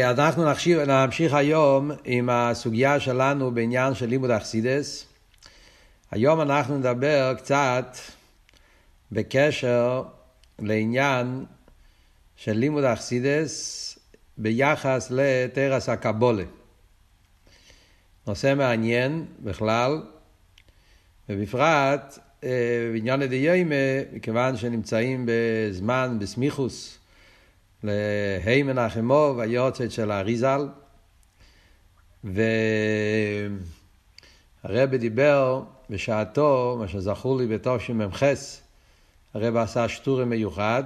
אנחנו נמשיך היום עם הסוגיה שלנו בעניין של לימוד החסידס. היום אנחנו נדבר קצת בקשר לעניין של לימוד החסידס ביחס לתרס הקבולה. נושא מעניין בכלל, ובפרט בעניין הדיימה, מכיוון שנמצאים בזמן בסמיכוס להי מנחמוב, היועצת של הריזל, והרב דיבר בשעתו, מה שזכור לי בתשמ"ח, הרב עשה שטור מיוחד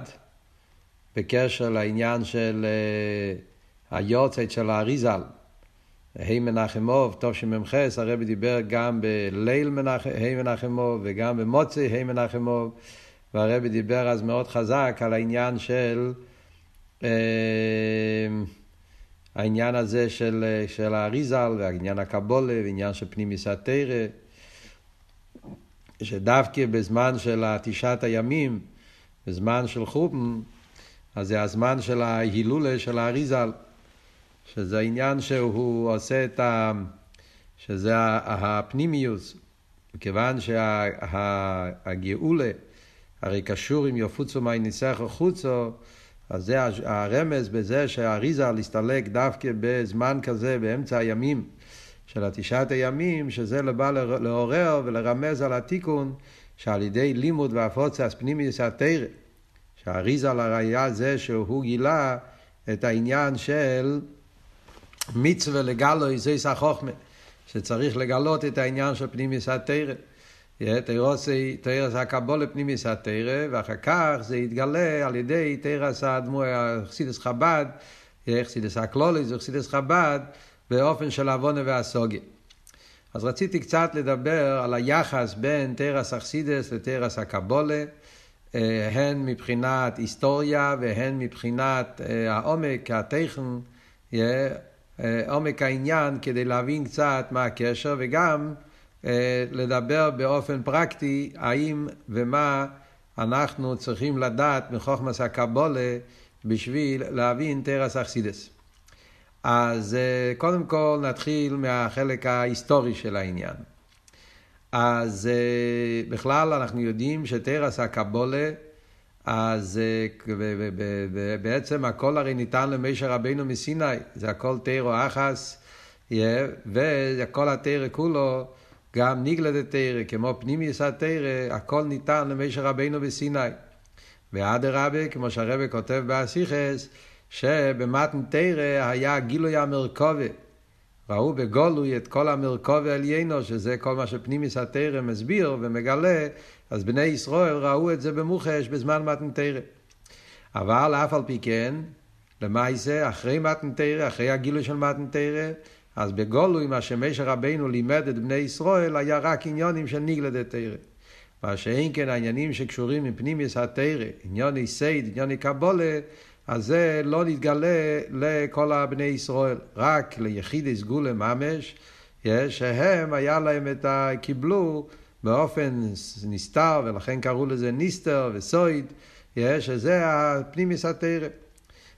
בקשר לעניין של היועצת של הריזל, היי מנחמוב, תשמ"ח. הרב דיבר גם בליל היי מנחמוב וגם במוצאי היי מנחמוב, והרב דיבר אז מאוד חזק על העניין של העניין הזה של האריזל והעניין הקבולה ועניין של פנימיס התורה, שדווקא בזמן של תשעת הימים, בזמן של חופן, אז זה הזמן של ההילולה של האריזל, שזה העניין שהוא עושה שזה הפנימיוס, מכיוון שהגאולה הרי קשור עם יפוצו מהניסח החוצו, אז זה הרמז בזה שהאריזל הסתלק דווקא בזמן כזה, באמצע הימים של התשעת הימים, שזה בא לעורר ולרמז על התיקון, שעל ידי לימוד והפוצה פנימיוס התורה, שהאריזל היה זה שהוא גילה את העניין של מצווה לגלו איזוס החוכמה, שצריך לגלות את העניין של פנימיוס התורה. תרס הקבולה פנימיס התורה, ואחר כך זה יתגלה על ידי תרס חסידס חב"ד, חסידס הכלוליס וחסידס חב"ד, באופן של עוונה והסוגיה. אז רציתי קצת לדבר על היחס בין תרס החסידס לתרס הקבולה, הן מבחינת היסטוריה והן מבחינת העומק, הטכן, עומק העניין, כדי להבין קצת מה הקשר, וגם לדבר באופן פרקטי, האם ומה אנחנו צריכים לדעת מחוכמת הקבלה בשביל להבין תרס החסידס. אז קודם כל נתחיל מהחלק ההיסטורי של העניין. אז בכלל אנחנו יודעים שתרס הקבלה, אז בעצם הכל הרי ניתן למשה רבינו מסיני, זה הכל תורה אחת, וכל התורה כולו, גם נגלה התורה, כמו פנימיוס התורה, הכל ניתן למשה רבינו בסיני. ואדרבה, כמו שהרבא כותב באסיכס, שבמתן תורה היה גילוי המרכבה. ראו בגולוי את כל המרכבה עליינו, שזה כל מה שפנימיוס התורה מסביר ומגלה, אז בני ישראל ראו את זה במוחש בזמן מתן תורה. אבל אף על פי כן, למעשה, אחרי מתן תורה, אחרי הגילוי של מתן תורה, אז בגולוי מה שמשה רבינו לימד את בני ישראל היה רק עניינים של נגלה התורה. מה שאין כן העניינים שקשורים עם פנימיוס התורה, ענייני סייד, ענייני קבולה, אז זה לא נתגלה לכל הבני ישראל, רק ליחידי סגולה ממש, שהם היה להם את הקיבלו באופן נסתר, ולכן קראו לזה נסתר וסויד, שזה פנימיוס התורה.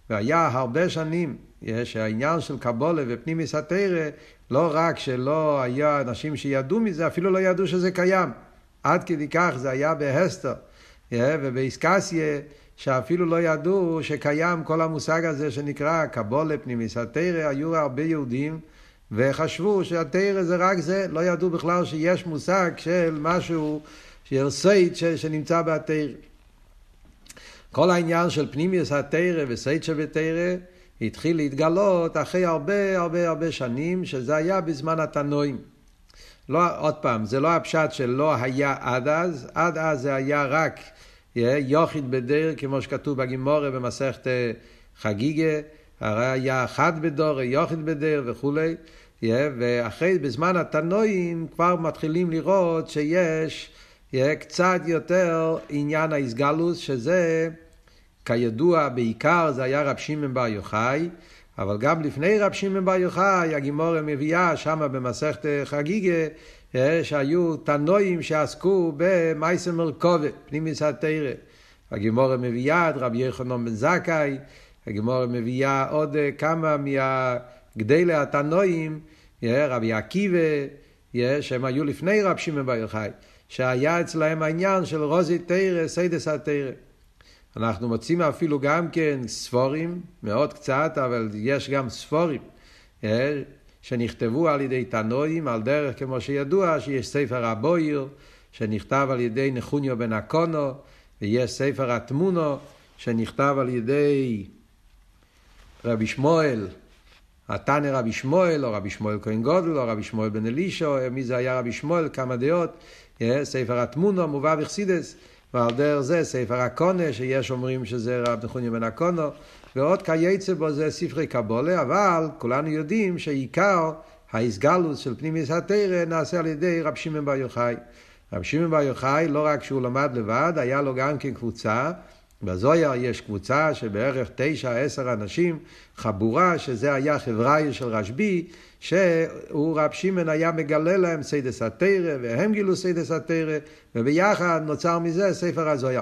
והיה הרבה שנים, שהעניין של קבולה ופנימיוס התורה, לא רק שלא היה אנשים שידעו מזה, אפילו לא ידעו שזה קיים. עד כדי כך זה היה בהסתר, ובאיסקסיה, שאפילו לא ידעו שקיים כל המושג הזה שנקרא קבולה פנימיוס התורה. היו הרבה יהודים וחשבו שהתורה זה רק זה, לא ידעו בכלל שיש מושג של משהו שירסית שנמצא בהתורה. כל העניין של פנימיוס התורה וסייד שבתורה התחיל להתגלות אחרי הרבה שנים, שזה היה בזמן התנועים. לא, עוד פעם, זה לא הפשט שלא היה עד אז, עד אז זה היה רק יוחיד בדור, כמו שכתוב בגימורה במסכת חגיגה, הרי היה אחד בדור, יוחיד בדור וכולי, ואחרי בזמן התנועים כבר מתחילים לראות שיש קצת יותר עניין ההסגלוס, שזה כידוע בעיקר זה היה רב שמעון בר יוחאי, אבל גם לפני רב שמעון בר יוחאי הגימורה מביאה שמה במסכת חגיגה שהיו תנועים שעסקו במעשה מרכבה פנימיוס התורה. הגימורה מביאה את רבי יוחנן בן זכאי, הגמרא מביאה עוד כמה מהגדלי התנאים, רבי עקיבא, שהם היו לפני רב שמעון בר יוחאי, שהיה אצלהם העניין של רוזי תירא, סיידס התירא. אנחנו מוצאים אפילו גם כן ספורים, מאוד קצת, אבל יש גם ספורים, שנכתבו על ידי תנאים, על דרך כמו שידוע, שיש ספר הבויר, שנכתב על ידי נחוניו בן הקונו, ויש ספר התמונו, שנכתב על ידי רבי שמואל, התנא רבי שמואל, או רבי שמואל כהן גודל, או רבי שמואל בן אלישע, מי זה היה רבי שמואל, כמה דעות, ספר התמונו, מובא בחסידס, ועל דרך זה ספר הקונה, שיש אומרים שזה רב נחוניו בן הקונו, ועוד כייצא בו זה ספרי קבולה, אבל כולנו יודעים שעיקר ההסגלות של פנימיוס התורה נעשה על ידי רב שמעון בר יוחאי. רב שמעון בר יוחאי, לא רק שהוא למד לבד, היה לו גם כן קבוצה, בזויר יש קבוצה שבערך 9-10 אנשים, חבורה, שזה היה חבראי של רשב"י, שהוא רב שמעון היה מגלה להם סיידס התורה, והם גילו סיידס התורה, וביחד נוצר מזה ספר הזויר.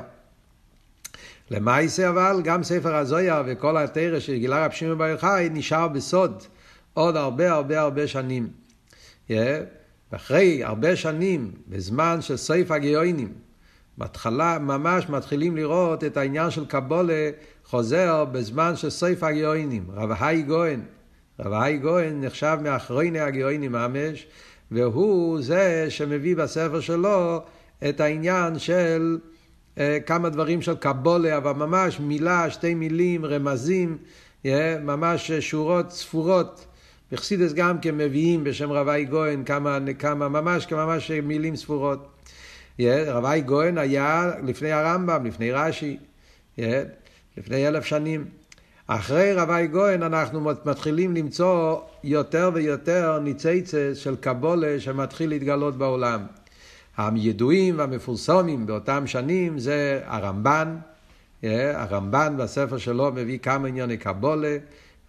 למעשה אבל גם ספר הזויה וכל התורה שגילה רב שמעון בר יוחאי נשאר בסוד עוד הרבה שנים. ואחרי הרבה שנים, בזמן של סוף הגאונים, בהתחלה ממש מתחילים לראות את העניין של קבולה חוזר בזמן של סוף הגאונים. רב היי גאון נחשב מאחרוני הגאונים ממש, והוא זה שמביא בספר שלו את העניין של כמה דברים של קבולה, אבל ממש מילה, שתי מילים, רמזים, ממש שורות ספורות. בחסידס גם כן מביאים בשם רבי גוהן כמה ממש מילים ספורות. רבי גוהן היה לפני הרמב"ם, לפני רש"י, לפני 1000 שנים. אחרי רבי גוהן אנחנו מתחילים למצוא יותר ויותר ניצוצות של קבולה שמתחיל להתגלות בעולם. הידועים והמפורסמים באותם שנים זה הרמב"ן. הרמב"ן בספר שלו מביא כמה ענייני קבולה.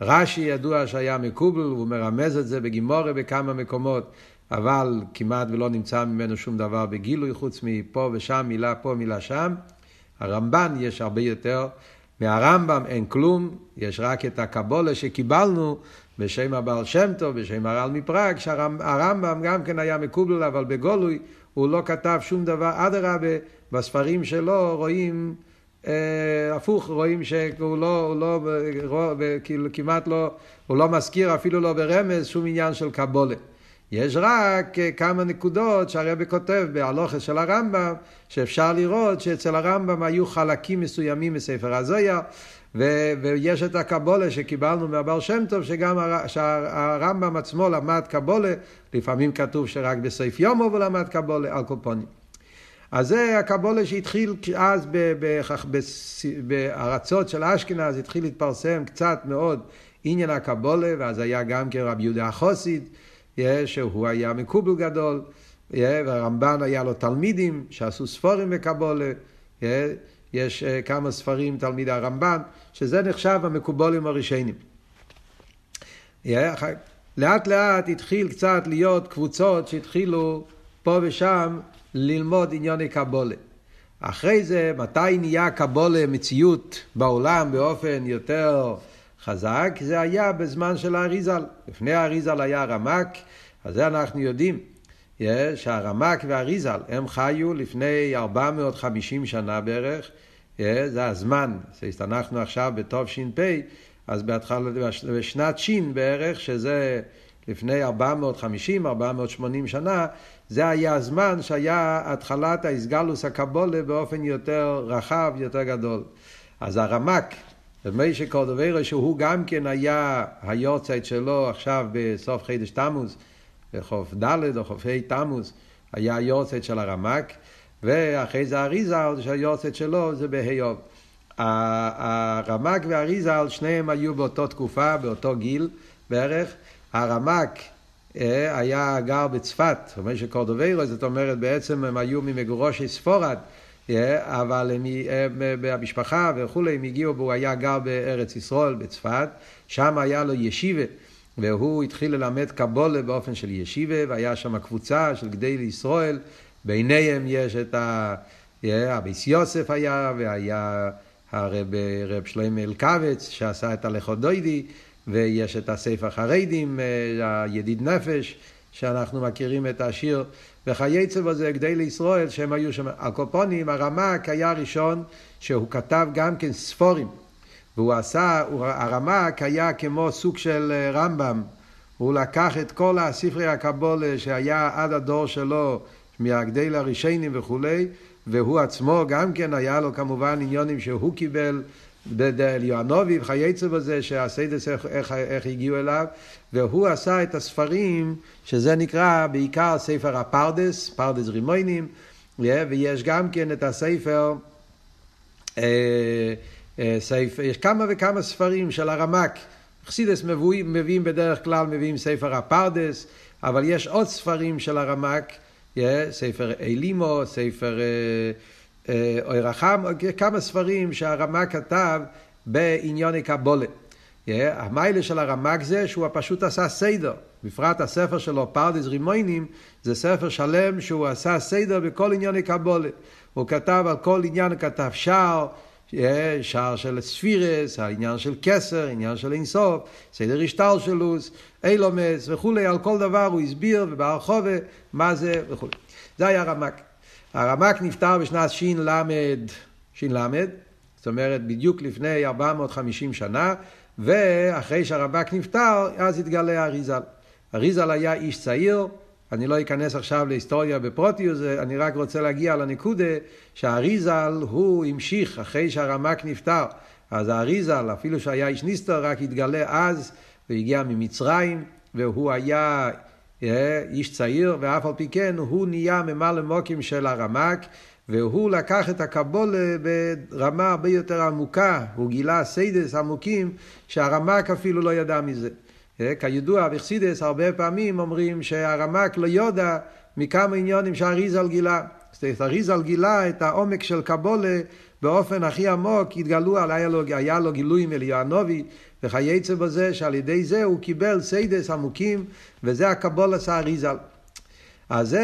רש"י ידוע שהיה מקובל, הוא מרמז את זה בגימורה בכמה מקומות, אבל כמעט ולא נמצא ממנו שום דבר בגילוי, חוץ מפה ושם, מילה פה, מילה שם. הרמב"ן יש הרבה יותר. מהרמב"ם אין כלום, יש רק את הקבולה שקיבלנו בשם הבעל שם טוב, בשם הר"ל מפראג, שהרמב"ם גם כן היה מקובל, אבל בגולוי הוא לא כתב שום דבר. אדרבה, בספרים שלו רואים הפוך, רואים שהוא לא מזכיר אפילו לא ברמז שום עניין של קבולה. יש רק כמה נקודות שהרבי כותב בהלכות של הרמב"ם, שאפשר לראות שאצל הרמב"ם היו חלקים מסוימים מספר הזויה, ויש את הקבולה שקיבלנו מהבר שם טוב, שגם הרמב"ם עצמו למד קבולה, לפעמים כתוב שרק בסוף יום הוא למד קבולה, על כל פנים. אז זה הקבולה שהתחיל אז בארצות של אשכנז, התחיל להתפרסם קצת מאוד עניין הקבולה, ואז היה גם כן רב יהודה החסיד, שהוא היה מקובל גדול, והרמב"ן היה לו תלמידים שעשו ספרים בקבולה, יש כמה ספרים תלמידי הרמב"ן, שזה נחשב המקובולים הראשונים. לאט לאט התחיל קצת להיות קבוצות שהתחילו פה ושם ללמוד ענייני קבולה. אחרי זה, מתי נהיה קבולה מציאות בעולם באופן יותר חזק? זה היה בזמן של האריזל. לפני האריזל היה הרמק, אז זה אנחנו יודעים. שהרמק והאריזל הם חיו לפני 450 שנה בערך, זה הזמן, אנחנו עכשיו בתוף שין פי, אז בהתחלה בשנת שין בערך, שזה לפני 450-480 שנה, זה היה הזמן שהיה התחלת ההסגלוס הקבולה באופן יותר רחב, יותר גדול. אז הרמק, במשך קורדוברו, שהוא גם כן היה היורצייט שלו עכשיו בסוף חידש תמוז, בחוף ד' או חופי תמוז, היה היורצת של הרמק, ואחרי זה האריזל, שהיורצת שלו זה בהיוב. הרמק והאריזל, שניהם היו באותה תקופה, באותו גיל בערך. הרמק היה גר בצפת, זאת אומרת שקורדוברו, זאת אומרת בעצם הם היו ממגורשי ספרד, אבל המשפחה וכולי, הם הגיעו, והוא היה גר בארץ ישראל, בצפת, שם היה לו ישיבה, והוא התחיל ללמד קבולה באופן של ישיבה, והיה שם קבוצה של גדולי ישראל, ביניהם יש את הביס יוסף היה, והיה הרב שלמה אלקבץ שעשה את הלכות דוידי, ויש את הספר חרדים, הידיד נפש, שאנחנו מכירים את השיר, וחייצב הזה כדי לישראל שהם היו שם. הקופונים, הרמק היה הראשון שהוא כתב גם כן ספורים, והוא עשה, הרמק היה כמו סוג של רמב"ם, הוא לקח את כל הספרי הקבולה שהיה עד הדור שלו, מהגדי לרישיינים וכו', והוא עצמו גם כן היה לו כמובן עניונים שהוא קיבל בדל יואנובי וחייצב הזה שהסיידס איך הגיעו אליו, והוא עשה את הספרים שזה נקרא בעיקר ספר הפרדס, פרדס רימיינים, ויש גם כן את הספר, יש כמה וכמה ספרים של הרמק, חסידס מביאים בדרך כלל ספר הפרדס, אבל יש עוד ספרים של הרמק, ספר אלימו, ספר אור החיים, כמה ספרים שהרמק כתב בענייני קבלה. המיילה של הרמק זה שהוא פשוט עשה סדר, בפרט הספר שלו פרדס רימיינים, זה ספר שלם שהוא עשה סדר בכל ענייני קבלה. הוא כתב על כל עניין, כתב שער, שער של ספירס, העניין של כסר, עניין של אינסוף, סדר השטל שלוס, אילומס וכולי, על כל דבר הוא הסביר ובהרחובה מה זה וכולי. זה היה הרמק. הרמק נפטר בשנת שין למד, זאת אומרת בדיוק לפני 450 שנה, ואחרי שהרמק נפטר אז התגלה הריזל. הריזל היה איש צעיר, אני לא אכנס עכשיו להיסטוריה בפרוטיוס, אני רק רוצה להגיע לנקודה שהריזל הוא המשיך אחרי שהרמק נפטר. אז הריזל, אפילו שהיה איש ניסטר, רק התגלה אז, והגיע ממצרים, והוא היה איש צעיר, ואף על פי כן הוא נהיה ממלא מוקים של הרמק, והוא לקח את הקבלה ברמה הרבה יותר עמוקה, הוא גילה סיידס עמוקים שהרמק אפילו לא ידע מזה. כידוע, בחסידות הרבה פעמים אומרים שהרמק לא יודע מכמה עניינים שהריזל גילה. הריזל גילה את העומק של קבלה באופן הכי עמוק, התגלו, היה לו גילוי מליואנובי, וחייצא בזה שעל ידי זה הוא קיבל סיידס עמוקים, וזה הקבלה של הריזל. אז זה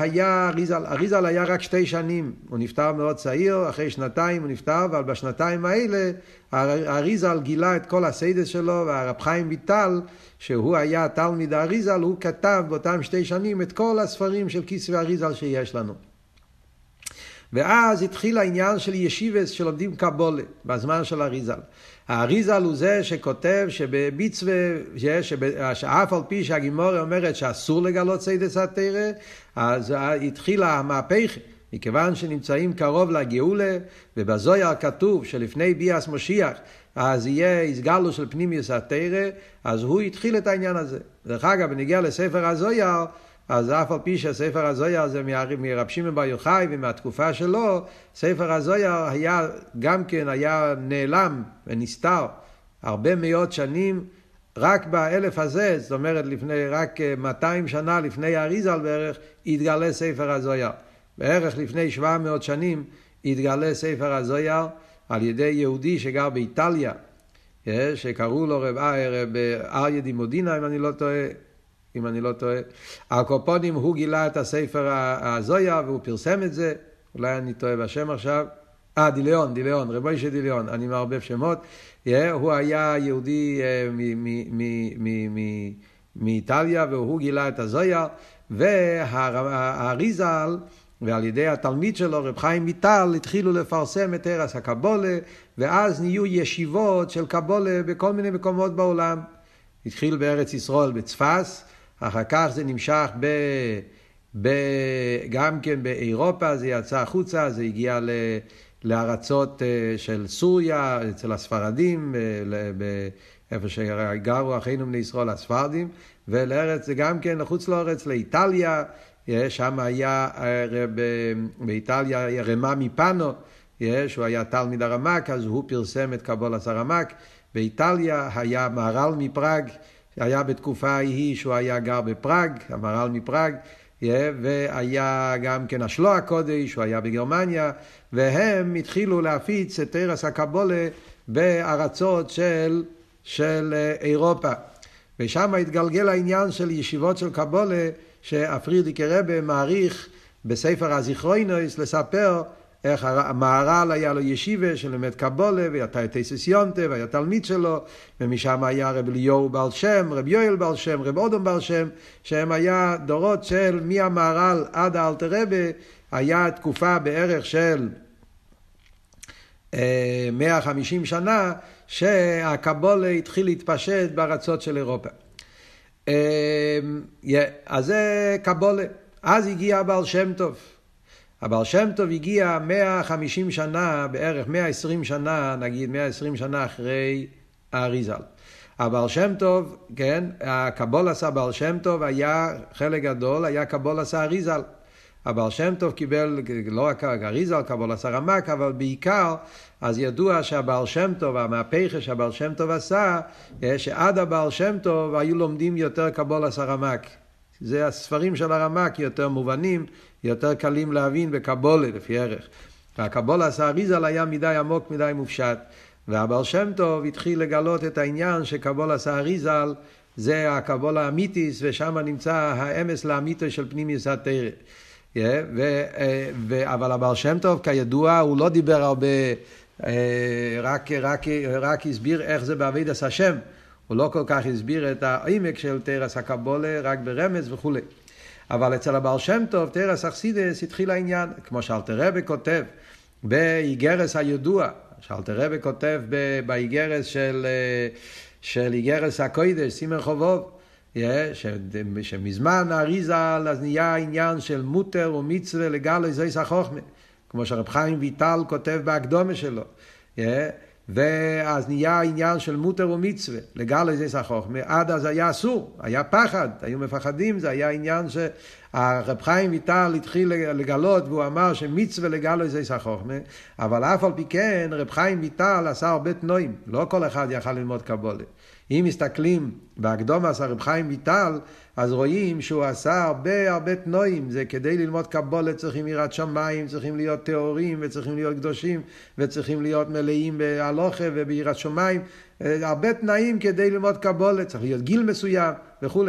היה הריזל. הריזל היה רק 2 שנים, הוא נפטר מאוד צעיר, אחרי 2 שנתיים הוא נפטר, אבל בשנתיים האלה הריזל גילה את כל הסיידס שלו, והרב חיים ויטל, שהוא היה תלמיד הריזל, הוא כתב באותם 2 שנים את כל הספרים של כיס והריזל שיש לנו. ואז התחיל העניין של ישיבס שלומדים קבלה בזמן של הריזל. הריזל הוא זה שכותב שבמצווה, שאף על פי שהגימורה אומרת שאסור לגלות סיידס התורה, אז התחילה המהפכה, מכיוון שנמצאים קרוב לגאולה, ובזוהר כתוב שלפני ביאס משיח, אז יהיה הסגלו של פנימיוס התורה, אז הוא התחיל את העניין הזה. דרך אגב, נגיע לספר הזוהר, אז אף על פי שהספר הזוהר זה מרב שמעון בר יוחאי ומהתקופה שלו, ספר הזוהר היה גם כן היה נעלם ונסתר הרבה מאות שנים, רק באלף הזה, זאת אומרת רק 200 שנה לפני הריזל בערך, התגלה ספר הזוהר. בערך לפני 700 שנים התגלה ספר הזוהר על ידי יהודי שגר באיטליה, שקראו לו רב אריה די מודינה, אם אני לא טועה, הקופונים הוא גילה את הספר הזויה והוא פרסם את זה, אולי אני טועה בשם עכשיו, דיליון, רבי משה דיליון, אני מערבב שמות, הוא היה יהודי מאיטליה והוא גילה את הזויה, והריזל ועל ידי התלמיד שלו רב חיים ויטל התחילו לפרסם את ערס הקבולה, ואז נהיו ישיבות של קבולה בכל מיני מקומות בעולם. התחיל בארץ ישראל בצפס, אחר כך זה נמשך גם כן באירופה, זה יצא החוצה, זה הגיע לארצות של סוריה, אצל הספרדים, איפה שגרו אחינו בני ישראל הספרדים, ולארץ זה גם כן לחוץ לארץ, לאיטליה, שם היה באיטליה רמה מפאנו, שהוא היה תלמיד הרמק, אז הוא פרסם את קבלת הרמק. באיטליה היה מהר"ל מפראג, היה בתקופה ההיא שהוא היה גר בפראג, המהר"ל מפראג, והיה גם כן השלוח הקודש, הוא היה בגרמניה, והם התחילו להפיץ את ערס הקבלה בארצות של אירופה. ושם התגלגל העניין של ישיבות של קבלה, שאפרידיקי רבי מעריך בספר הזיכרונוס לספר איך המהר"ל היה לו ישיבה שלמד קבולה, והייתה תייסס יונטה, והיה תלמיד שלו, ומשם היה רב ליאור בעל שם, רב יואל בעל שם, רב אודום בעל שם, שהם היה דורות של מהמהר"ל עד האלטר רבי, היה תקופה בערך של 150 שנה, שהקבולה התחיל להתפשט בארצות של אירופה. אז זה קבולה. אז הגיע הבעל שם טוב. הבעל שם טוב הגיע 150 שנה, בערך 120 שנה, נגיד 120 שנה אחרי האריזל. הבעל שם טוב, כן, הקבול עשה הבעל שם טוב, היה חלק גדול, היה קבול עשה האריזל. הבעל שם טוב קיבל, לא רק האריזל, קבול עשה רמק, אבל בעיקר, אז ידוע שהבעל שם טוב, המהפכה שהבעל שם טוב עשה, שעד הבעל שם טוב היו לומדים יותר קבול עשה רמק. זה הספרים של הרמק יותר מובנים, יותר קלים להבין בקבולה לפי ערך. והקבולה עשה אריזל היה מדי עמוק, מדי מופשט. והבעל שם טוב התחיל לגלות את העניין שקבולה עשה אריזל זה הקבולה האמיתיס, ושם נמצא האמס לאמיתו של פנימיוס התורה. אבל הבעל שם טוב כידוע הוא לא דיבר הרבה, רק הסביר איך זה בעבודת השם. הוא לא כל כך הסביר את העמק של תרס הקבולה, רק ברמז וכו'. אבל אצל הבעל שם טוב, תרס אכסידס התחיל העניין, כמו שאלתר רבי כותב באיגרס הידוע, שאלתר רבי כותב באיגרס של איגרס הקוידש, סימן חובוב, שמזמן האריזל אז נהיה העניין של מותר ומצווה לגלות זו החוכמה, כמו שרב חיים ויטל כותב בהקדומה שלו, ואז נהיה העניין של מותר ומצווה, לגל איזס החוכמה, עד אז היה אסור, היה פחד, היו מפחדים, זה היה עניין שהרב חיים ויטל התחיל לגלות, והוא אמר שמצווה לגל איזס החוכמה, אבל אף על פי כן, רב חיים ויטל עשה הרבה תנועים, לא כל אחד יכל ללמוד קבולה. אם מסתכלים בהקדומה של רב חיים ויטל, אז רואים שהוא עשה הרבה תנועים, זה כדי ללמוד קבולה צריכים יראת שמיים, צריכים להיות טהורים וצריכים להיות קדושים וצריכים להיות מלאים בהלכה וביראת שמיים, הרבה תנאים כדי ללמוד קבולה, צריך להיות גיל מסוים וכו'.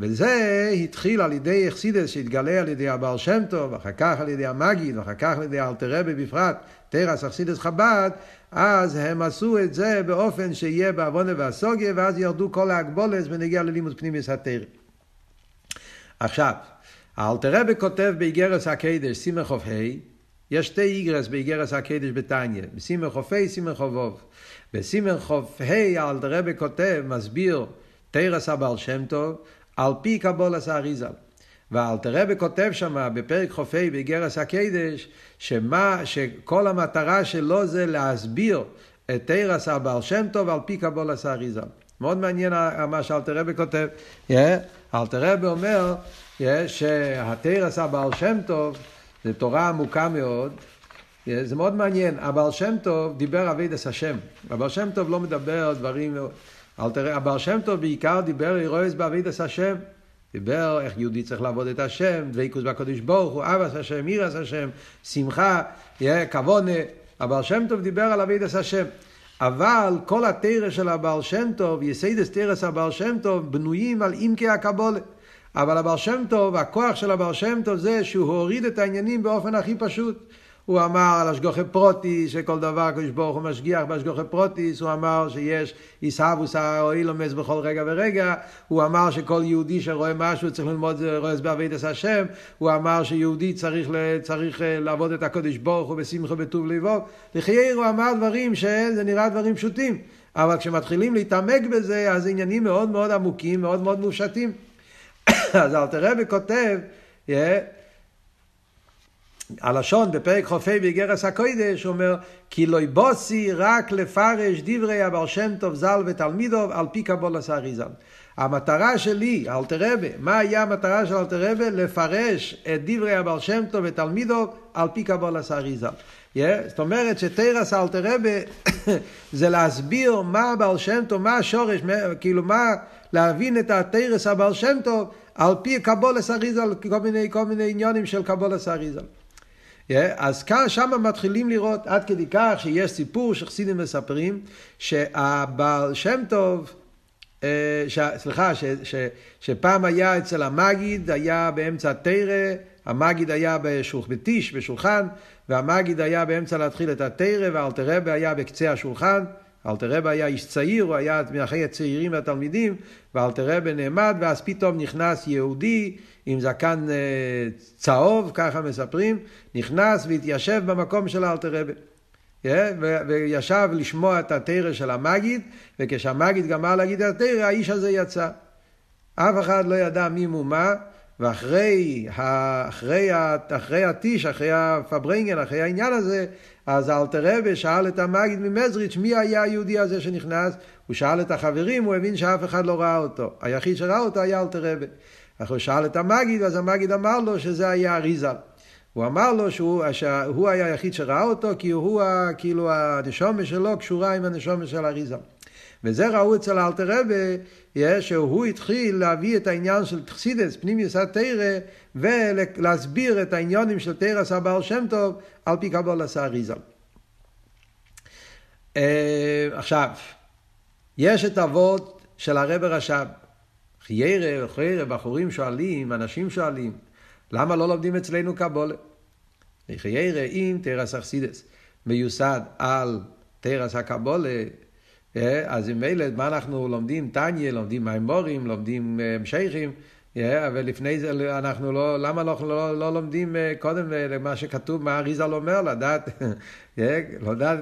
וזה התחיל על ידי אכסידס שהתגלה על ידי הבעל שם טוב, אחר כך על ידי המגיד, אחר כך על ידי אלתר רבי בפרט, תרס אכסידס חב"ד, אז הם עשו את זה באופן שיהיה בעוונה והסוגיה, ואז ירדו כל ההגבלות ונגיע ללימוד פנימיוס התורה. עכשיו, האלתר רבי כותב באיגרס הקדש סימן ח"ה, יש שתי איגרס באיגרס הקדש בתניא, סימן ח"ה וסימן ח"ו. בסימן ח"ה האלתר רבי כותב, מסביר תרס הבעל שם טוב, על פי קבולת האריזל. והאלתר רבי כותב שם בפרק חופי באיגרס הקדש, שכל המטרה שלו זה להסביר את תרס הבעל שם טוב על פי קבולת האריזל. מאוד מעניין מה שאלתר רבי כותב. אלתר רבי אומר שהתרס הבעל שם טוב, זו תורה עמוקה מאוד, זה מאוד מעניין. הבעל שם טוב דיבר עבודת השם. הבעל שם טוב לא מדבר דברים... הבעל שם טוב בעיקר דיבר אירועס בעבודת השם, דיבר איך יהודי צריך לעבוד את השם, דבקות בקדוש ברוך הוא, אהבת השם, יראת השם, שמחה, כוונה. הבעל שם טוב דיבר על עבודת השם, אבל כל התורה של הבעל שם טוב, יסודות תורת הבעל שם טוב בנויים על עמקי הקבלה. אבל הבעל שם טוב, הכוח של הבעל שם טוב זה שהוא הוריד את העניינים באופן הכי פשוט. הוא אמר על השגחה פרוטיס, שכל דבר הקדוש ברוך הוא משגיח בהשגחה פרוטיס, הוא אמר שיש ישהבוס האילומס בכל רגע ורגע, הוא אמר שכל יהודי שרואה משהו צריך ללמוד רועס בעבודת השם, הוא אמר שיהודי צריך לעבוד את הקדוש ברוך הוא בשמחה ובטוב לבו, לחייר הוא אמר דברים שזה נראה דברים פשוטים, אבל כשמתחילים להתעמק בזה, אז עניינים מאוד מאוד עמוקים, מאוד מאוד מופשטים. אז אלתר רבי כותב, הלשון בפרק חופי באיגרס הקודש אומר כי לא יבוסי רק לפרש דברי הבעל שם טוב ז"ל ותלמידו על פי קבולת האריזל. המטרה שלי, אלתר רבי, מה היה המטרה של אלתר רבי? לפרש את דברי הבעל שם טוב ותלמידו על פי קבולת האריזל. זאת אומרת שתרס אלתר רבי זה להסביר מה הבעל שם טוב, מה השורש, כאילו מה להבין את התרס הבעל שם טוב על פי קבולת האריזל, כל מיני עניינים של קבולת האריזל. אז כאן שם מתחילים לראות עד כדי כך שיש סיפור שחסידים מספרים שהבעל שם טוב סליחה, שפעם היה אצל המגיד, היה באמצע תירה, המגיד היה בטיש, בשולחן, והמגיד היה באמצע להתחיל את התירה, והאלתרבה היה בקצה השולחן, האלתרבה היה איש צעיר, הוא היה מאחי הצעירים והתלמידים, והאלתרבה נעמד, ואז פתאום נכנס יהודי עם זקן צהוב, ככה מספרים, נכנס והתיישב במקום של האלתרבה. וישב לשמוע את התירה של המגיד, וכשהמגיד גמר להגיד את התירה, האיש הזה יצא. אף אחד לא ידע מי מומה, ואחרי הטיש, אחרי הפברנגן, אחרי העניין הזה, אז האלתרבה שאל את המגיד ממזריץ' מי היה היהודי הזה שנכנס, הוא שאל את החברים, הוא הבין שאף אחד לא ראה אותו, היחיד שראה אותו היה האלתרבה. הוא שאל את המגיד, אז המגיד אמר לו שזה היה אריזל. הוא אמר לו שהוא היה היחיד שראה אותו, כי הוא כאילו הנשומה שלו קשורה עם הנשומה של אריזל. וזה ראו אצל האלתרבה, שהוא התחיל להביא את העניין של תחסידס, פנימיוס התורה, ולהסביר את העניינים של תורה הבעל שם טוב, על פי קבלת אריזל. עכשיו, יש את אבות של הרב רש"ב. חיירה, בחורים שואלים, אנשים שואלים, למה לא לומדים אצלנו קבלה? חיירה, אם תורה החסידס מיוסד על תורה הקבלה, אז עם מילד, מה אנחנו לומדים? טניה, לומדים מימורים, לומדים משייכים, אבל לפני זה אנחנו לא, למה לא לומדים קודם למה שכתוב, מה אריזל אומר, לדעת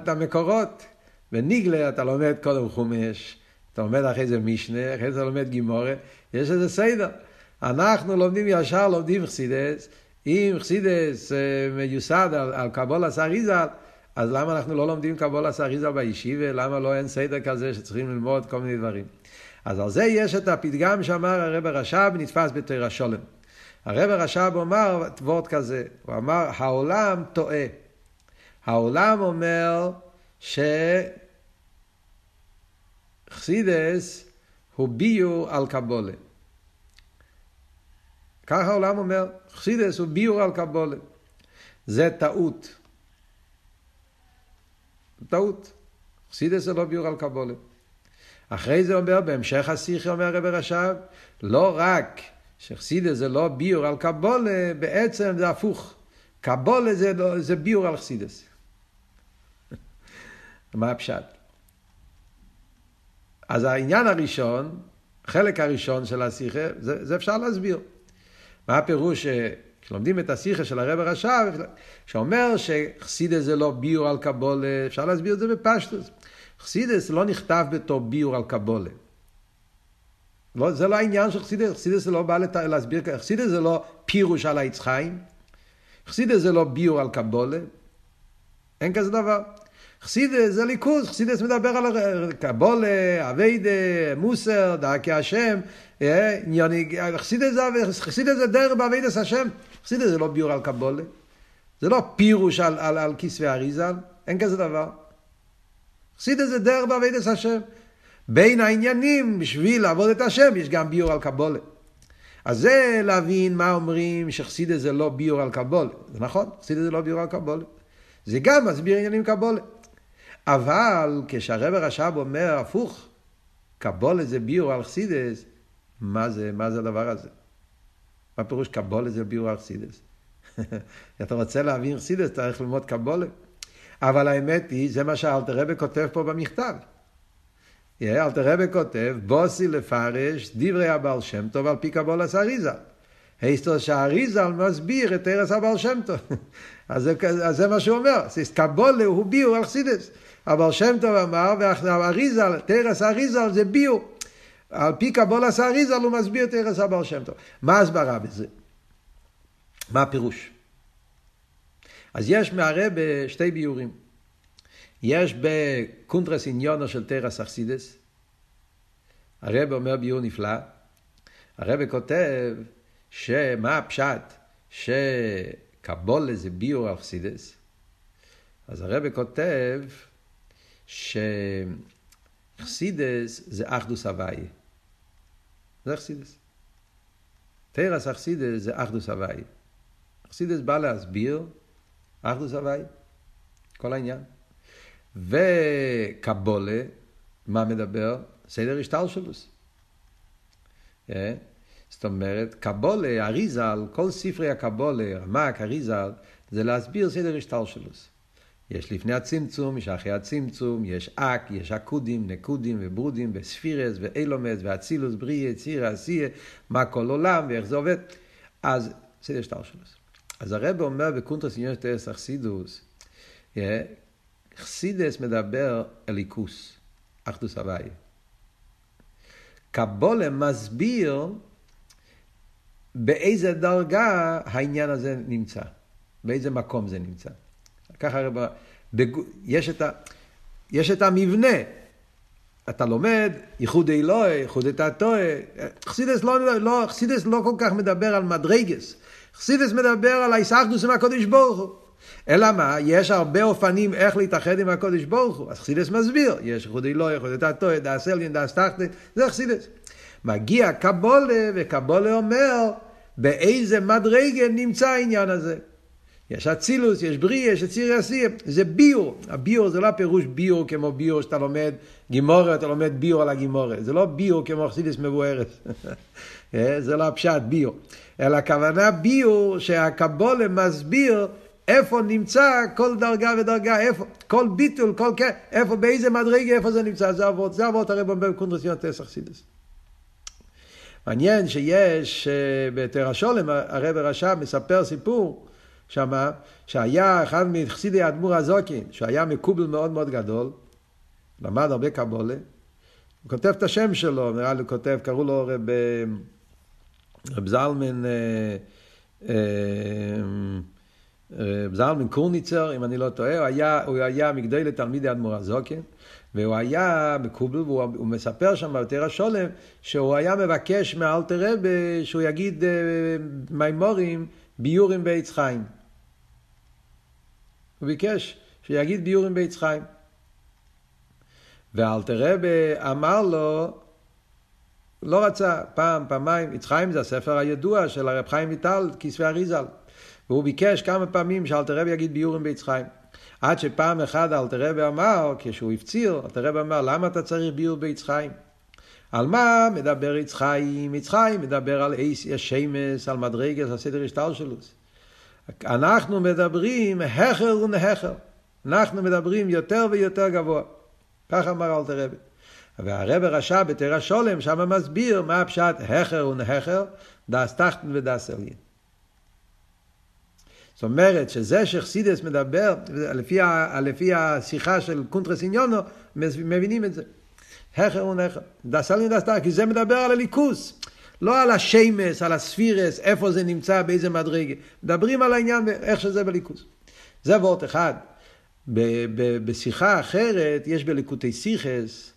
את המקורות. בניגלה אתה לומד קודם חומש, אתה לומד אחרי זה משנה, אחרי זה לומד גימורה, יש איזה סדר. אנחנו לומדים ישר, לומדים חסידס, אם חסידס מיוסד על קבלת אריזל, אז למה אנחנו לא לומדים קבלת אריזל בישיבה? למה לא אין סדר כזה שצריכים ללמוד כל מיני דברים? אז על זה יש את הפתגם שאמר הרב רש"ב נתפס בתורה שלם. הרב רש"ב אמר וורד כזה, הוא אמר העולם טועה. העולם אומר שחסידס הוא ביור על קבלה. ככה העולם אומר, חסידס הוא ביור על קבלה. זה טעות. טעות. חסידס הוא לא ביור על קבלה. אחרי זה אומר, בהמשך השיחה אומר הרב רש"ב, לא רק שחסידס זה לא ביור על קבלה, בעצם זה הפוך. קבלה זה ביור על חסידס. מה הפשט? אז העניין הראשון, חלק הראשון של השיחה, זה אפשר להסביר. מה הפירוש שלומדים את השיחה של הרב רש"ב, שאומר שחסידס זה לא ביור על קבלה, אפשר להסביר את זה בפשטוס. חסידס לא נכתב בתור ביור על קבלה. לא, זה לא העניין של חסידס, חסידס זה לא בא להסביר, חסידס זה לא פירוש על העץ חיים, חסידס זה לא ביור על קבלה, אין כזה דבר. חסידס זה ליכוז, חסידס מדבר על קבלה, עבודה, מוסר, דרכי השם, חסידס זה דרך בעבודת השם, חסידס זה לא ביור על קבלה, זה לא פירוש על כסבי אריזל, אין כזה דבר. חסידס זה דרך בעבודת השם. בין העניינים, בשביל לעבוד את השם, יש גם ביור על קבלה. אז זה להבין מה אומרים שחסידס זה לא ביור על קבלה. זה נכון, חסידס זה לא ביור על קבלה. זה גם מסביר עניינים קבלה. אבל כשהרב רש"ב אומר הפוך, קבלה זה ביור על חסידס, מה זה הדבר הזה? מה פירוש קבלה זה ביור על חסידס? אתה רוצה להבין חסידס, אתה צריך ללמוד קבלה. אבל האמת היא, זה מה שהאלתרבה כותב פה במכתב. האלתרבה כותב, בוסי לפרש דברי הבעל שם טוב על פי קבלת אריזל. היסטור שאריזל מסביר את תורת הבעל שם טוב. אז זה מה שהוא אומר. קבלה הוא ביור על חסידס. הבעל שם טוב אמר, ואריזל, תורת אריזל זה ביור. על פי קבלת אריזל הוא מסביר את תורת הבעל שם טוב. מה הסברה בזה? מה הפירוש? אז יש מהרבה בשתי ביורים. יש בקונטרס עניונו של תורה החסידס. הרב אומר ביור נפלא. הרב כותב שמה הפשט שקבלה זה ביור על חסידס. אז הרב כותב שחסידס זה אחדוס הוואי. זה חסידס. תורה החסידס זה אחדוס הוואי. חסידס בא להסביר אחדוס הוואי, כל העניין. וקבלה, מה מדבר? סדר השתלשלות. זאת אומרת, קבולה, אריזל, כל ספרי הקבולה, רמק, אריזל, זה להסביר סדר השתלשלות. יש לפני הצמצום, יש אחרי הצמצום, יש אק, יש אקודים, נקודים וברודים, וספירס ואילומס, ואצילוס, בריא, ציר, עשיה, מה כל עולם ואיך זה עובד. אז סדר השתלשלות. אז הרב אומר בקונטרס עניון שטייס אכסידוס, אכסידס מדבר אליקוס, אחדוס הוואי. קבולה מסביר באיזה דרגה העניין הזה נמצא, באיזה מקום זה נמצא. ככה הרבה, יש את המבנה, אתה לומד, ייחוד אלוהי, ייחוד תתוי, חסידס לא כל כך מדבר על מדרגס, חסידס מדבר על ההיסחדות עם הקודש ברוך הוא. אלא מה? יש הרבה אופנים איך להתאחד עם הקודש ברוך הוא. אז חסידס מסביר, יש ייחוד אלוהי, ייחוד תתוי, דאס אלין, דאס תחתן, זה חסידס. מגיע קבולה, וקבולה אומר, באיזה מדרגה נמצא העניין הזה. יש אצילוס, יש בריא, יש ציר עשיה, זה ביור. הביור זה לא פירוש ביור כמו ביור שאתה לומד גימורה, אתה לומד ביור על הגימורה. זה לא ביור כמו חסידס מבוארת. זה לא פשט ביור. אלא הכוונה ביור שהקבולה מסביר איפה נמצא כל דרגה ודרגה, איפה, כל ביטול, כל איפה, באיזה מדרגה, איפה זה נמצא. זה עבוד, הרב אומר בקונטרס עניון שטייס אכסידוס. מעניין שיש בתורה שולם, הרב הרשע מספר סיפור שמה, שהיה אחד מחסידי האדמו"ר הזוקין, שהיה מקובל מאוד מאוד גדול, למד הרבה קבולה, הוא כותב את השם שלו, נראה לי כותב, קראו לו רב זלמן קורניצר, אם אני לא טועה, הוא היה מגדל לתלמידי האדמו"ר הזוקין, והוא היה מקובל, והוא מספר שם בתורה שולם, שהוא היה מבקש מהאלטר רבי שהוא יגיד מימורים, ביורים בעץ חיים. הוא ביקש שיגיד ביורים בעץ חיים. והאלטר רבי אמר לו, לא רצה, פעם, פעמיים, עץ חיים זה הספר הידוע של הרב חיים ויטל, כספי אריזל. והוא ביקש כמה פעמים שהאלטר רבי יגיד ביורים בעץ חיים. עד שפעם אחד אלתר רבי אמר, כשהוא הפציר, אלתר רבי אמר, למה אתה צריך ביור בעץ חיים? על מה מדבר עץ חיים? עץ חיים מדבר על שמש, על מדרגס, על סדר השתלשלות. אנחנו מדברים החר ונחר. אנחנו מדברים יותר ויותר גבוה. כך אמר אלתר רבי. והרבי רשע בתורה שולם, שם מסביר מה הפשט החר ונחר, דאס תחתן ודאס עליין. זאת אומרת שזה שחסידס מדבר, לפי השיחה של קונטרס עניונו, מבינים את זה. החר ונחר. דסלין דסטר, כי זה מדבר על הליכוס. לא על השמש, על הספירס, איפה זה נמצא, באיזה מדרגה. מדברים על העניין, איך שזה בליכוס. זה וורט אחד. בשיחה אחרת, יש בליקוטי שיחס,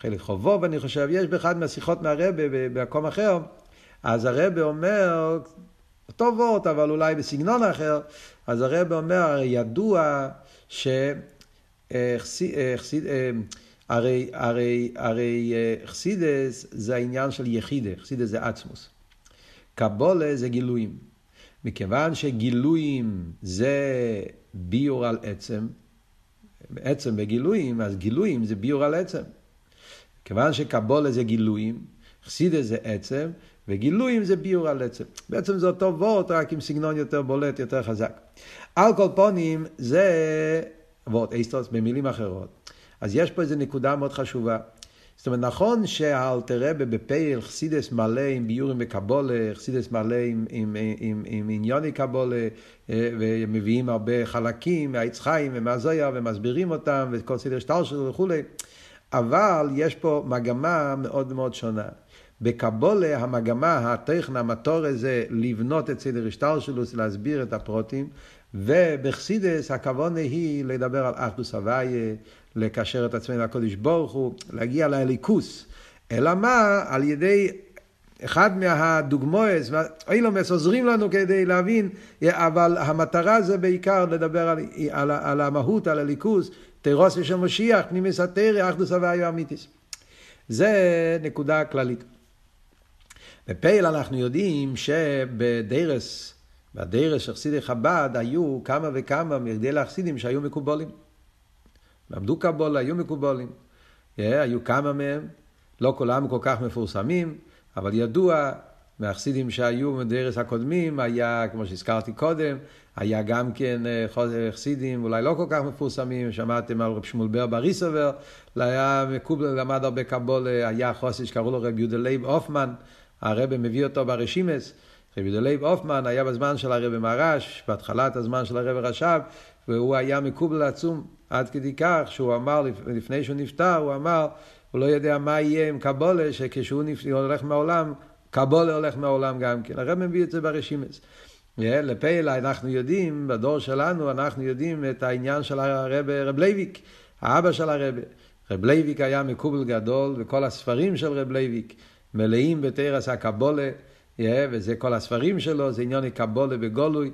חלק חובוב, אני חושב, יש באחד מהשיחות מהרבא, במקום אחר, אז הרבא אומר, אותו וורט, אבל אולי בסגנון אחר, אז הרב אומר, ידוע הרי חסידס זה העניין של יחידה, חסידס זה עצמוס. קבולה זה גילויים. מכיוון שגילויים זה ביור על עצם, עצם בגילויים, אז גילויים זה ביור על עצם. מכיוון שקבולה זה גילויים, חסידס זה עצם, וגילויים זה ביור על עצם. בעצם זה אותו וורט, רק עם סגנון יותר בולט, יותר חזק. על כל פונים זה וורט, אסטרוס, במילים אחרות. אז יש פה איזו נקודה מאוד חשובה. זאת אומרת, נכון שהאלתר רבי בפייל, חסידס מלא עם ביורים וקבולה, חסידס מלא עם עניוני קבולה, ומביאים הרבה חלקים מהעץ חיים ומהזויה, ומסבירים אותם, וכל סדר שטלשלות וכו'. אבל יש פה מגמה מאוד מאוד שונה. בקבולה המגמה, הטכנה, המטור הזה, לבנות את סדר השתלשלות, להסביר את הפרוטים, ובחסידס הכוונה היא לדבר על אחדוס הוויה, לקשר את עצמנו לקודש ברוך הוא, להגיע לאליקוס. אלא מה? על ידי אחד מהדוגמאות, אילומס עוזרים לנו כדי להבין, אבל המטרה זה בעיקר לדבר על המהות, על אליקוס, תירוס של משיח, פנימיס התורה, אחדוס הוויה אמיתיס. זה נקודה כללית. בפייל אנחנו יודעים שבדרס, בדרס של חסידי חב"ד, היו כמה וכמה מגדלי החסידים שהיו מקובולים. למדו קבולה, היו מקובולים. היו כמה מהם, לא כולם כל כך מפורסמים, אבל ידוע מהחסידים שהיו מדרס הקודמים, היה, כמו שהזכרתי קודם, היה גם כן חסידים, אולי לא כל כך מפורסמים, שמעתם על רב שמואל בר בריסובר, למד הרבה קבלה, היה חסיד שקראו לו רב יודלייב הופמן, הרב מביא אותו ברשימס, רב יודלייב הופמן היה בזמן של הרב מרש, בהתחלת הזמן של הרב רשב, והוא היה מקובל עצום עד כדי כך, שהוא אמר, לפני שהוא נפטר, הוא אמר, הוא לא יודע מה יהיה עם קבלה, שכשהוא הולך מהעולם, קבלה הולך מהעולם גם כן, הרב מביא את זה ברשימס. לפעילה אנחנו יודעים, בדור שלנו אנחנו יודעים את העניין של הרב, רב לייביק, האבא של הרב. רב לייביק היה מקובל גדול, וכל הספרים של רב לייביק מלאים בתרס הקבולה, וזה כל הספרים שלו, זה עניין הקבולה בגולוי,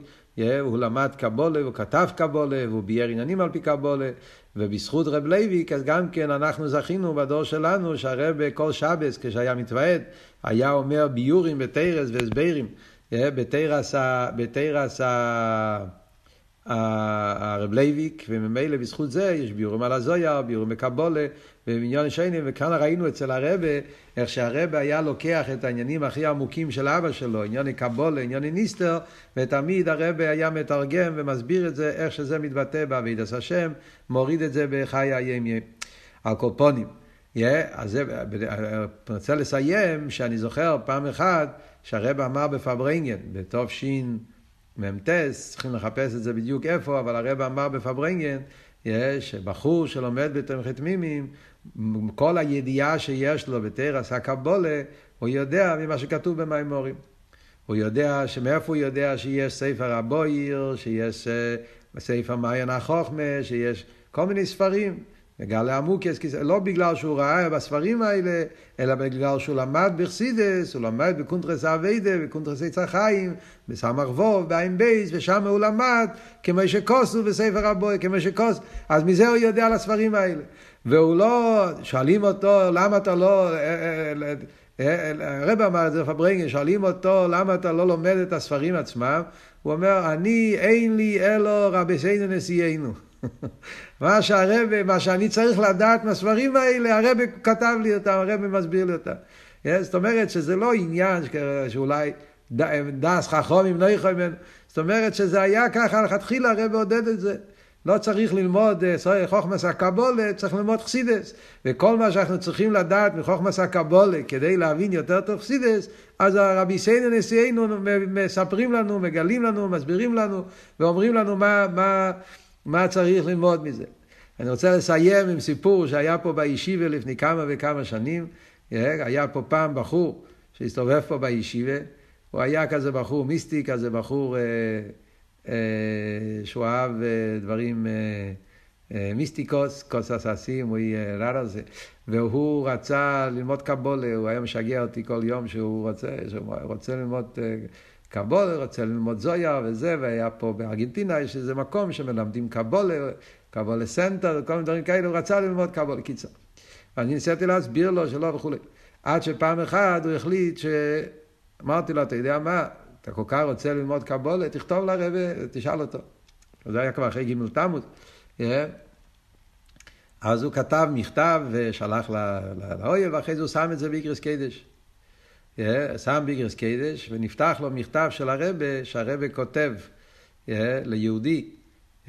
הוא למד קבולה, הוא כתב קבולה, הוא בייר עניינים על פי קבולה, ובזכות רב לייביק, אז גם כן אנחנו זכינו בדור שלנו, שהרב כל שבס, כשהיה מתוועד, היה אומר ביורים בתרס והסברים, בתרס הרב לייביק, וממילא בזכות זה יש ביורים על הזויה, ביורים בקבולה, ובעניין שני, וכאן ראינו אצל הרבה, איך שהרבה היה לוקח את העניינים הכי עמוקים של אבא שלו, עניין קבולה, עניין ניסטר, ותמיד הרבה היה מתרגם ומסביר את זה, איך שזה מתבטא בעבודת השם, מוריד את זה בחיי הימים, הקופונים. אז אני רוצה לסיים, שאני זוכר פעם אחת, שהרבה אמר בפברנגן, בתוף שין ממתס, צריכים לחפש את זה בדיוק איפה, אבל הרבה אמר בפברנגן, יש בחור שלומד בתמחת מימים, כל הידיעה שיש לו בתרס הקבולה, הוא יודע ממה שכתוב במיימורים. הוא יודע שמאיפה הוא יודע שיש ספר הבויר, שיש ספר מעיין החוכמה, שיש כל מיני ספרים. בגלל עמוקס, לא בגלל שהוא ראה בספרים האלה, אלא בגלל שהוא למד בחסידס, הוא למד בקונטרס אביידה, בקונטרס יצחיים, בסמך ווב, בעין בייס, ושם הוא למד כמו שקוסו בספר הבוי, כמו שקוס, אז מזה הוא יודע על הספרים האלה. והוא לא, שואלים אותו, למה אתה לא, הרב אמר את זה בפברנגן, שואלים אותו, למה אתה לא לומד את הספרים עצמם, הוא אומר, אני אין לי אלו רבסינו נשיאנו. מה שהרבא, מה שאני צריך לדעת מהספרים האלה, הרבא כתב לי אותם, הרבא מסביר לי אותם. זאת אומרת שזה לא עניין שאולי דס חכמים לא יכולים, זאת אומרת שזה היה ככה, לכתחילה הרבא עודד את זה. לא צריך ללמוד חוכמת הקבלה, צריך ללמוד חסידס. וכל מה שאנחנו צריכים לדעת מחוכמת הקבלה, כדי להבין יותר טוב חסידס, אז הרבינו נשיאנו מספרים לנו, מגלים לנו, מסבירים לנו, ואומרים לנו מה צריך ללמוד מזה. אני רוצה לסיים עם סיפור שהיה פה בישיבה לפני כמה וכמה שנים. היה פה פעם בחור שהסתובב פה בישיבה. הוא היה כזה בחור מיסטי, כזה בחור שהוא אהב דברים מיסטיקוס, קוס אססים, הוא ירד על זה. והוא רצה ללמוד קבלה, הוא היה משגע אותי כל יום שהוא רוצה ללמוד קבולה, רוצה ללמוד זויה וזה, והיה פה בארגנטינה, יש איזה מקום שמלמדים קבולה, קבולה סנטר, כל מיני דברים כאלה, הוא רצה ללמוד קבולה, קיצר. ואני ניסיתי להסביר לו שלא וכו'. עד שפעם אחת הוא החליט אמרתי לו, אתה יודע מה, אתה כל כך רוצה ללמוד קבולה, תכתוב לרבא, תשאל אותו. זה היה כבר אחרי ג' תמוז. אז הוא כתב מכתב ושלח לאויב, ואחרי זה הוא שם את זה באיגרס קדש. שם ביגרס קדש, ונפתח לו מכתב של הרבא, שהרבא כותב ליהודי,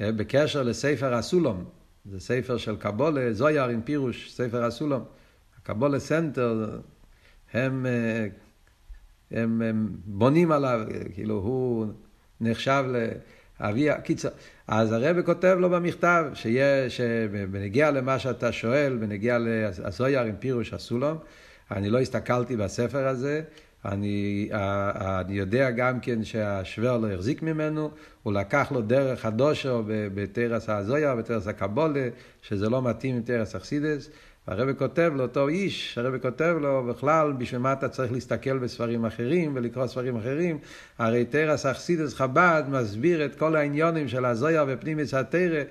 בקשר לספר הסולם, זה ספר של קבולה, זויר עם פירוש, ספר הסולם, הקבולה סנטר, הם בונים עליו, כאילו הוא נחשב לאבי הקיצה, אז הרבא כותב לו במכתב, שבנגיע למה שאתה שואל, בנגיע לזויר עם פירוש הסולם, אני לא הסתכלתי בספר הזה, אני יודע גם כן שהשוור לא החזיק ממנו, הוא לקח לו דרך חדושה בתרס הזויה, בתרס הקבולה, שזה לא מתאים עם תרס החסידס, והרבא כותב לו, אותו איש, הרבא כותב לו, בכלל, בשביל מה אתה צריך להסתכל בספרים אחרים ולקרוא ספרים אחרים, הרי תרס החסידס חב"ד מסביר את כל העניונים של הזויה ופנימיות התורה,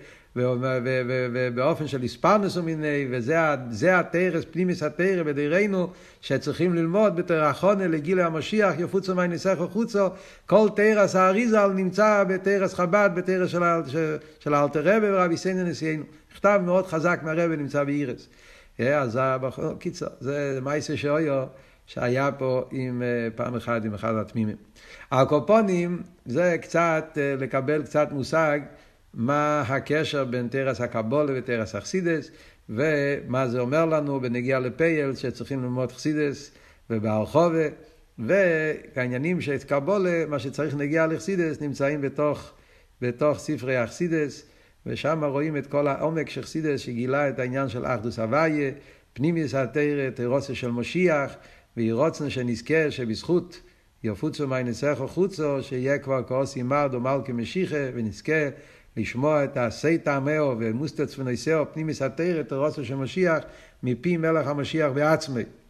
ובאופן של הספרנס ומיני, וזה התרס, פנימיס התרא בדירנו, שצריכים ללמוד בתרחונה לגיל המשיח, יפוצו מיינסך וחוצו, כל תרס האריזל נמצא בתרס חב"ד, בתרס של האלטר רבי ורבינו נשיאנו. מכתב מאוד חזק מהרבי נמצא באירס. אז קיצור, זה מייסה שאויו, שהיה פה עם פעם אחת עם אחד התמימים. הקופונים זה קצת לקבל קצת מושג מה הקשר בין תרס הקבולה ותרס החסידס, ומה זה אומר לנו בנגיעה לפייל שצריכים ללמוד חסידס ובהרחובה, וכעניינים של קבולה, מה שצריך נגיעה לחסידס, נמצאים בתוך ספרי החסידס, ושם רואים את כל העומק של חסידס שגילה את העניין של אחדוס הוויה, פנימיס התורה, תירוסה של משיח, ויהי רצון שנזכה שבזכות יפוצו מיינסכו חוצו, שיהיה כבר כעוס ימרד ומלכי משיחה, ונזכה לשמוע את עשי טעמהו ומוסתצפוניסהו, פנימיס התורה, תירוסה של משיח, מפי מלך המשיח בעצמו.